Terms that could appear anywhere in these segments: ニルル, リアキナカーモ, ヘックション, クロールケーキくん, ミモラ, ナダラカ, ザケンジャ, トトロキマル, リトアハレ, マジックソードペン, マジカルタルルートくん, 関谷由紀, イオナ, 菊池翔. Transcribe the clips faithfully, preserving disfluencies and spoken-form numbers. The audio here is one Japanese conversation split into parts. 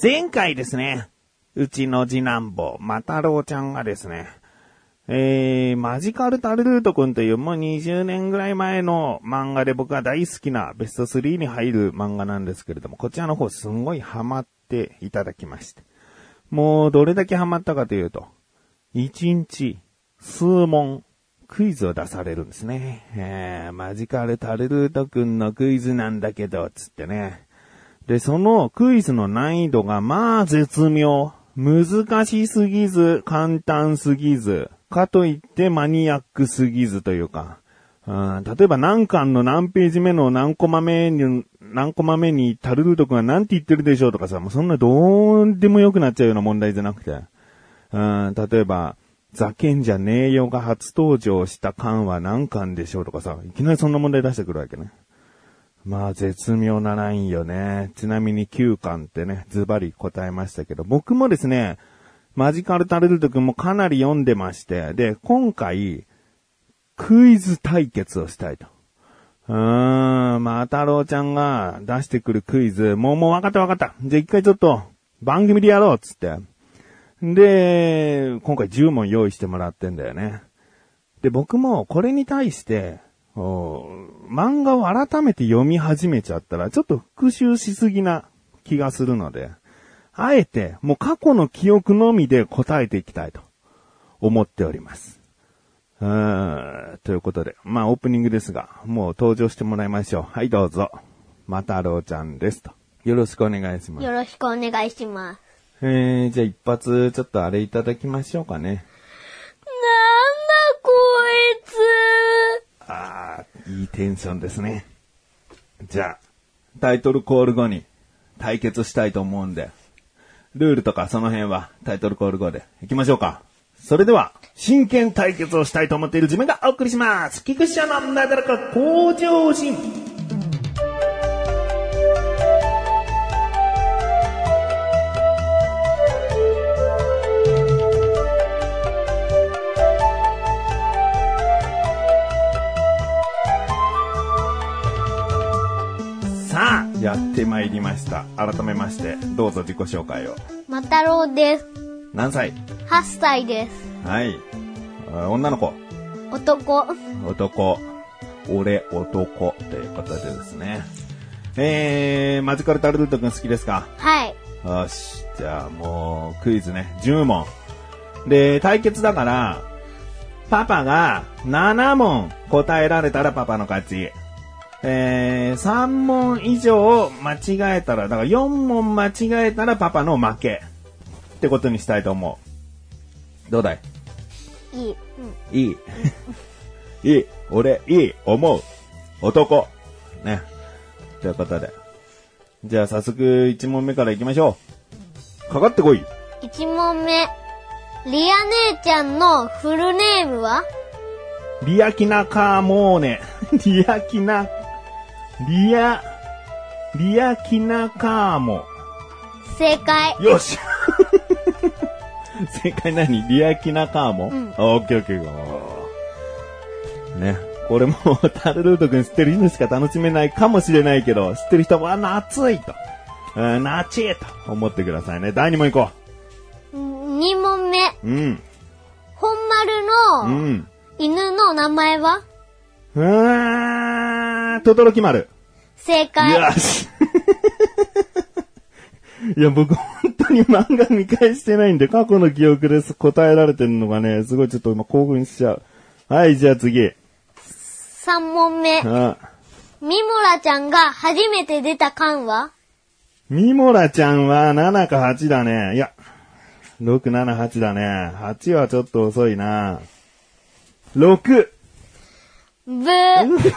前回ですね、うちの次男坊、マタロウちゃんがですね、えー、マジカルタルルートくんというもうにじゅうねんぐらい前の漫画で僕が大好きなベストスリーに入る漫画なんですけれども、こちらの方すんごいハマっていただきまして。もうどれだけハマったかというと、いちにち数問クイズを出されるんですね。えー、マジカルタルルートくんのクイズなんだけど、つってね。で、そのクイズの難易度がまあ絶妙。難しすぎず、簡単すぎず、かといってマニアックすぎずというか、うん、例えば何巻の何ページ目の何コマ目に、何コマ目にタルルート君は何て言ってるでしょうとかさ、もうそんなどうでもよくなっちゃうような問題じゃなくて、うん、例えば、ざけんじゃねえよが初登場した巻は何巻でしょうとかさ、いきなりそんな問題出してくるわけね。まあ絶妙なラインよね。ちなみにきゅうかんってね、ズバリ答えましたけど、僕もですね、マジカルタルルートくんもかなり読んでまして、で、今回、クイズ対決をしたいと。うーん、まあ、太郎ちゃんが出してくるクイズ、もうもうわかったわかった。じゃあ一回ちょっと、番組でやろうっつって。で、今回じゅう問用意してもらってんだよね。で、僕もこれに対して、漫画を改めて読み始めちゃったらちょっと復習しすぎな気がするので、あえてもう過去の記憶のみで答えていきたいと思っております。うーん、ということで、まあオープニングですが、もう登場してもらいましょう。はい、どうぞ。またろうちゃんですと。よろしくお願いします。よろしくお願いします。えー、じゃあ一発ちょっとあれいただきましょうかね。いいテンションですね。じゃあタイトルコール後に対決したいと思うんで、ルールとかその辺はタイトルコール後で行きましょうか。それでは真剣対決をしたいと思っている自分がお送りします。菊池のなだらか向上心。やってまいりました。改めましてどうぞ自己紹介を。またろうです。何歳？ はっ 歳です。はい。女の子？男。男。俺男ということでですね、えー、マジカルタルルートくん好きですか？はい。よし、じゃあもうクイズね、じゅう問で対決だから、パパがなな問答えられたらパパの勝ち。えー、さん問以上間違えたら、だからよん問間違えたらパパの負けってことにしたいと思う。どうだい？いい、うん、いいいい、俺いい、思う、男ね。ということで、じゃあ早速いち問目からいきましょう。かかってこい。いち問目、リア姉ちゃんのフルネームは？リアキナカーモーネ。リアキナリア、リアキナカーモ。正解。よし正解何？リアキナカーモ？うん。オッケーオッケー。ね。これもう、タルルートくん知ってる人しか楽しめないかもしれないけど、知ってる人は夏いと。うん、夏いと思ってくださいね。だいに問いこう。に問目。うん。本丸の、うん。犬の名前は？うーん、トトロキマル。正解。よしいや、僕本当に漫画見返してないんで、過去の記憶です。答えられてるのがね、すごいちょっと今興奮しちゃう。はい、じゃあ次。さん問目。ああ、ミモラちゃんが初めて出た巻は？ミモラちゃんはななかはちだね。いや、ろく、なな、はちだね。はちはちょっと遅いな。ろく。ブー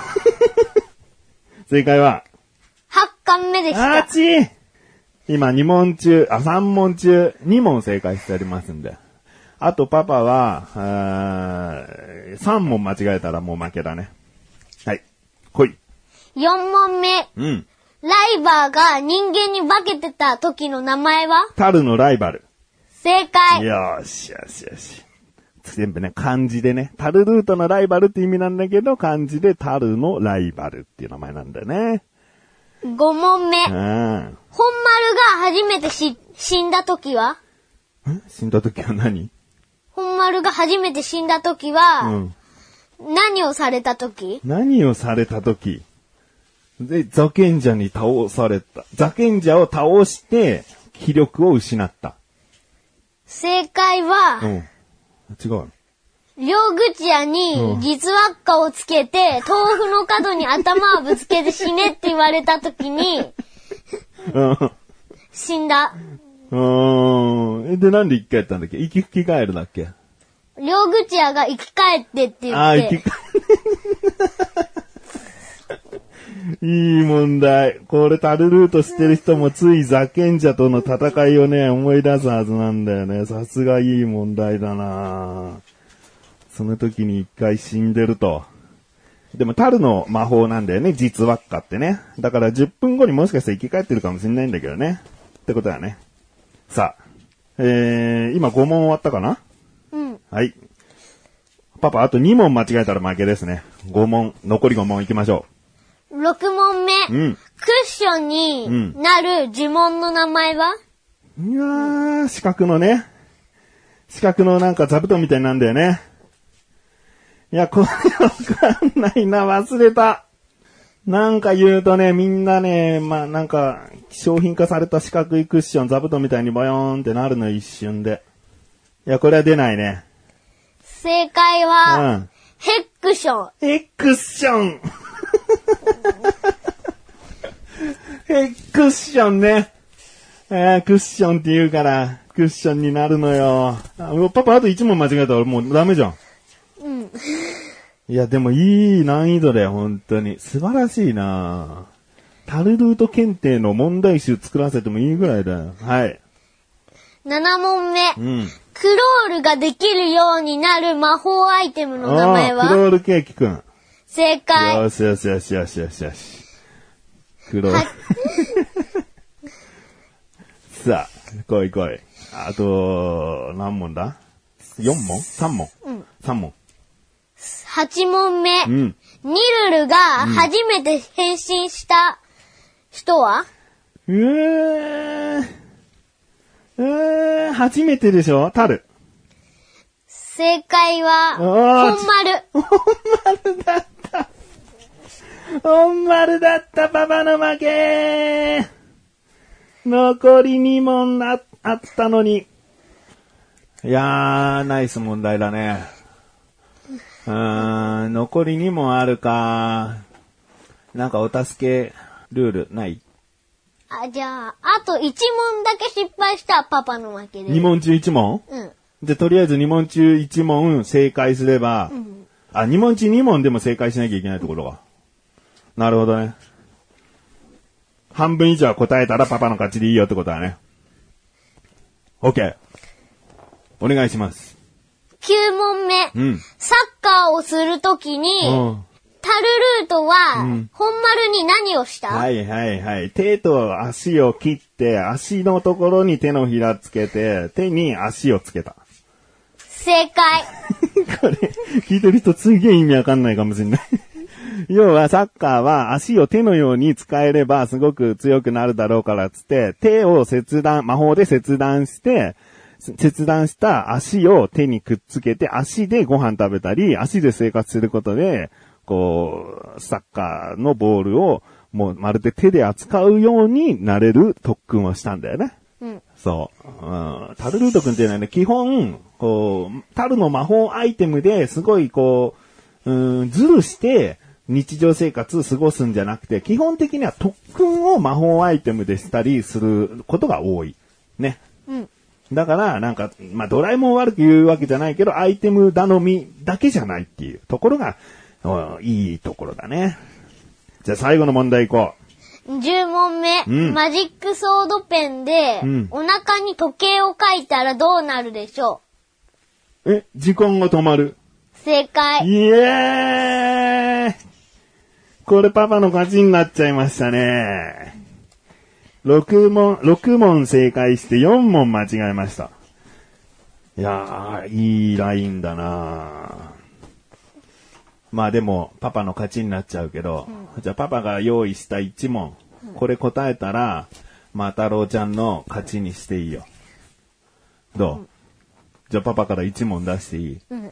正解ははち巻目でした。はち。今に問中、あ、さん問中に問正解してありますんで、あとパパはあさん問間違えたらもう負けだね。はい、来い。よん問目、うん、ライバーが人間に化けてた時の名前は？タルのライバル。正解。よしよしよし。全部ね、漢字でね、タルルートのライバルって意味なんだけど、漢字でタルのライバルっていう名前なんだよね。ごもんめ。うん。本丸が初めてし死んだときはん死んだときは何？本丸が初めて死んだときは、うん、何をされたとき？何をされたときで、ザケンジャに倒された。ザケンジャを倒して、気力を失った。正解は、うん、違う。両口屋に実輪っかをつけて、うん、豆腐の角に頭をぶつけて死ねって言われたときに、うん、死んだ。うーん。で、なんで生き返ったんだっけ？息吹き返るだっけ？両口屋が生き返ってって言って。ああ、生き返いい問題。これタルルートしてる人もついザケンジャとの戦いをね、思い出すはずなんだよね。さすがいい問題だな。その時に一回死んでると。でもタルの魔法なんだよね、実輪っかってね。だからじゅっぷんごにもしかしたら生き返ってるかもしれないんだけどね。ってことだね。さあ、えー、今ご問終わったかな？うん。はい。パパ、あとに問間違えたら負けですね。ご問、残りご問いきましょう。ろくもんめ、うん、クッションになる呪文の名前は？いやー、四角のね、四角のなんか座布団みたいなんだよね。いや、これわかんないな、忘れた。なんか言うとね、みんなね、まあなんか商品化された四角いクッション、座布団みたいにボヨーンってなるの一瞬で。いや、これは出ないね。正解は、うん、ヘックション。ヘックションえ、クッションね、えー、クッションって言うからクッションになるのよ。パパ、あといち問間違えたらもうダメじゃん。うん。いや、でもいい難易度だよ、本当に素晴らしいな。タルルート検定の問題集作らせてもいいぐらいだよ。はい。ななもんめ、うん、クロールができるようになる魔法アイテムの名前は？クロールケーキくん。正解。よしよしよしよしよしよし。黒い。さあ、来い来い。あと、何問だ？ よん 問？ さん 問？うん。さん問。はちもんめ。うん。ニルルが初めて変身した人は？うん、えー。えー、初めてでしょ？タル。正解は、本丸。本丸だった。本丸だった。パパの負け。残りに問あったのに。いやー、ナイス問題だね。うーん、残りに問あるか。なんかお助けルールない？あ、じゃああといち問だけ失敗したらパパの負けです。に問中いち問？うん。で、とりあえずに問中いち問正解すれば、うん、あ、に問中に問でも正解しなきゃいけないところが。なるほどね。半分以上答えたらパパの勝ちでいいよってことだね。OK。お願いします。きゅうもんめ。うん、サッカーをするときに、タルルートは、うん、本丸に何をした？はいはいはい。手と足を切って、足のところに手のひらつけて、手に足をつけた。正解。これ、聞いてる人すげえ意味わかんないかもしれない。要はサッカーは足を手のように使えればすごく強くなるだろうからつって手を切断、魔法で切断して切断した足を手にくっつけて足でご飯食べたり足で生活することでこうサッカーのボールをもうまるで手で扱うようになれる特訓をしたんだよね。うん、そう、うん、タルルート君っていうのはね、基本こうタルの魔法アイテムですごいこう、うん、ズルして日常生活過ごすんじゃなくて、基本的には特訓を魔法アイテムでしたりすることが多い。ね。うん。だから、なんか、まあ、ドラえもん悪く言うわけじゃないけど、アイテム頼みだけじゃないっていうところが、いいところだね。じゃあ最後の問題いこう。じゅうもんめ、うん、マジックソードペンで、うん、お腹に時計を書いたらどうなるでしょう？え、時間が止まる。正解。イエーイ。これパパの勝ちになっちゃいましたね。ろく問、ろく問正解してよん問間違えました。いやー、いいラインだな。まあでも、パパの勝ちになっちゃうけど、うん、じゃあパパが用意したいち問、これ答えたら、まあ、太郎ちゃんの勝ちにしていいよ。どう、うん、じゃあパパから一問出していい、うん、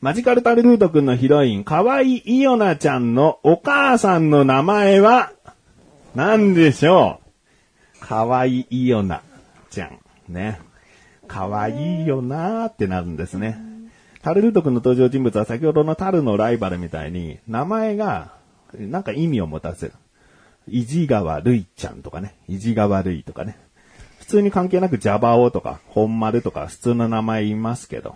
マジカルタルルートくんのヒロイン、かわいいイオナちゃんのお母さんの名前は何でしょう。かわいいイオナちゃんね。かわいいよなーってなるんですね。タルルートくんの登場人物は先ほどのタルのライバルみたいに名前がなんか意味を持たせる。イジガワルイちゃんとかね、イジガワルイとかね、普通に関係なくジャバオとか本丸とか普通の名前言いますけど、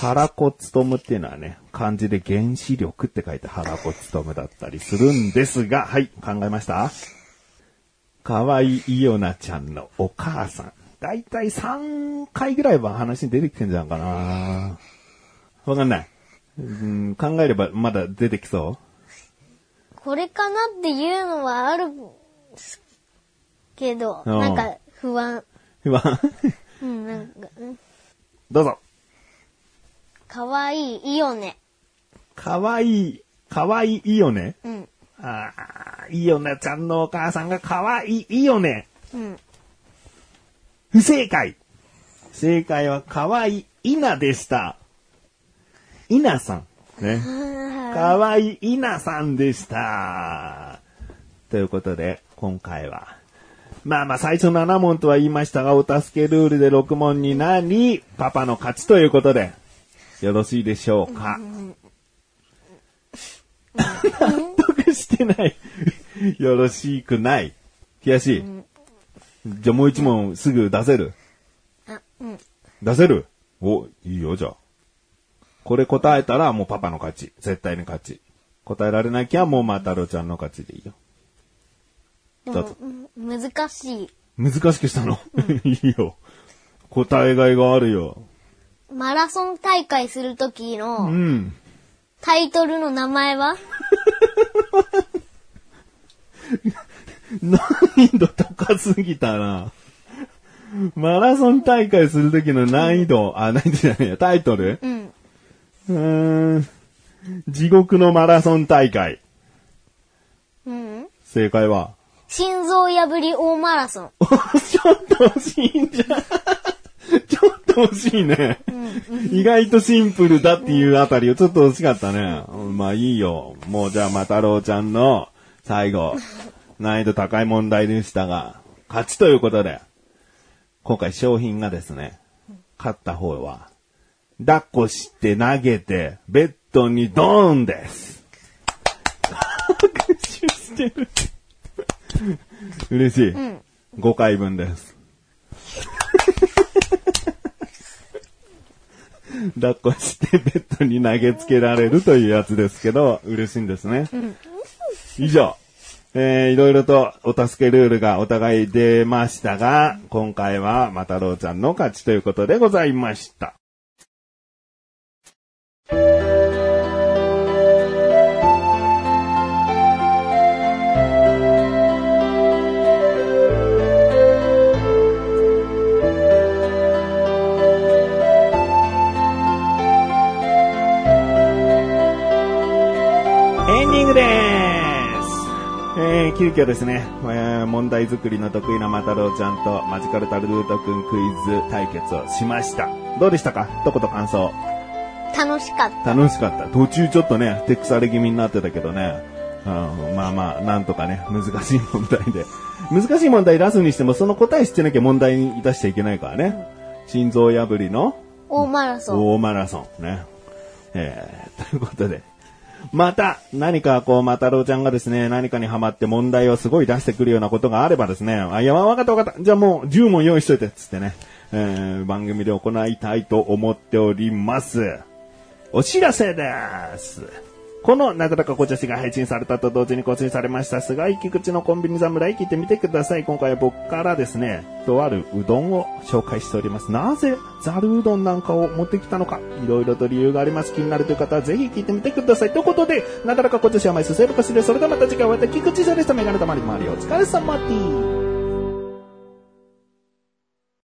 原子つとむっていうのはね、漢字で原子力って書いて原子つとむだったりするんですが、はい、考えました。かわいいイオナちゃんのお母さん、だいたいさんかいぐらいは話に出てきてんじゃんかな。わかんない、うん、考えればまだ出てきそう。これかなっていうのはあるけど、なんか不安不安うん、なんか、うん、どうぞ。かわいいいよね。かわいいかわいいよね、うん、ああ、いいよねちゃんのお母さんがかわいいよね、うん、不正解。正解はかわいいなでした。いなさんね。かわいいなさんでした。ということで今回はまあまあ最初なな問とは言いましたが、お助けルールでろく問になり、パパの勝ちということでよろしいでしょうか。納得してない。よろしくない。悔しい。じゃあもう一問すぐ出せる？あ、うん。出せる？お、いいよ、じゃあ。これ答えたらもうパパの勝ち。絶対に勝ち。答えられなきゃもうまたろちゃんの勝ちでいいよ。でも、難しい。難しくしたの？うん、いいよ。答えがいがあるよ。マラソン大会するときの、うん、タイトルの名前は？難易度高すぎたな。マラソン大会するときの難易度、うん、あ、難易度じゃないや、タイトル、うん、うーん、地獄のマラソン大会。うん。正解は心臓破り大マラソン。ちょっと惜しいんじゃん。ちょっと惜しいね、うん。意外とシンプルだっていうあたりをちょっと惜しかったね。うん、まあいいよ。もうじゃあまたろうちゃんの最後。難易度高い問題でしたが、勝ちということで、今回商品がですね、勝った方は、抱っこして投げて、ベッドにドーンです。拍手してる。嬉しい。うん、ごかいぶんです。抱っこしてベッドに投げつけられるというやつですけど、嬉しいんですね。うん、以上。えー、いろいろとお助けルールがお互い出ましたが、今回はまたろうちゃんの勝ちということでございました。エンディングです。えー、急遽ですね、えー、問題作りの得意なまたろうちゃんとマジカルタルルートくんクイズ対決をしました。どうでしたか？一言感想。楽しかった。楽しかった。途中ちょっとね、手腐れ気味になってたけどね。うん、まあまあ、なんとかね、難しい問題で。難しい問題出すにしても、その答え知ってなきゃ問題に出しちゃいけないからね。うん、心臓破りの大マラソン。大マラソンね。えー、ということで。また何かこうまたろうちゃんがですね、何かにハマって問題をすごい出してくるようなことがあればですね、あ、いやわかったわかった、じゃあもうじゅう問用意しといてっつってね、えー、番組で行いたいと思っております。お知らせです。このなだらか小女子が配信されたと同時に更新されました菅井菊池のコンビニ侍、聞いてみてください。今回は僕からですね、とあるうどんを紹介しております。なぜざるうどんなんかを持ってきたのか、いろいろと理由があります。気になるという方はぜひ聞いてみてくださいということで、なだらか小女子は毎週セーブかしで、それではまた次回はまた菊池翔でした。メガネたまりまりお疲れ様です。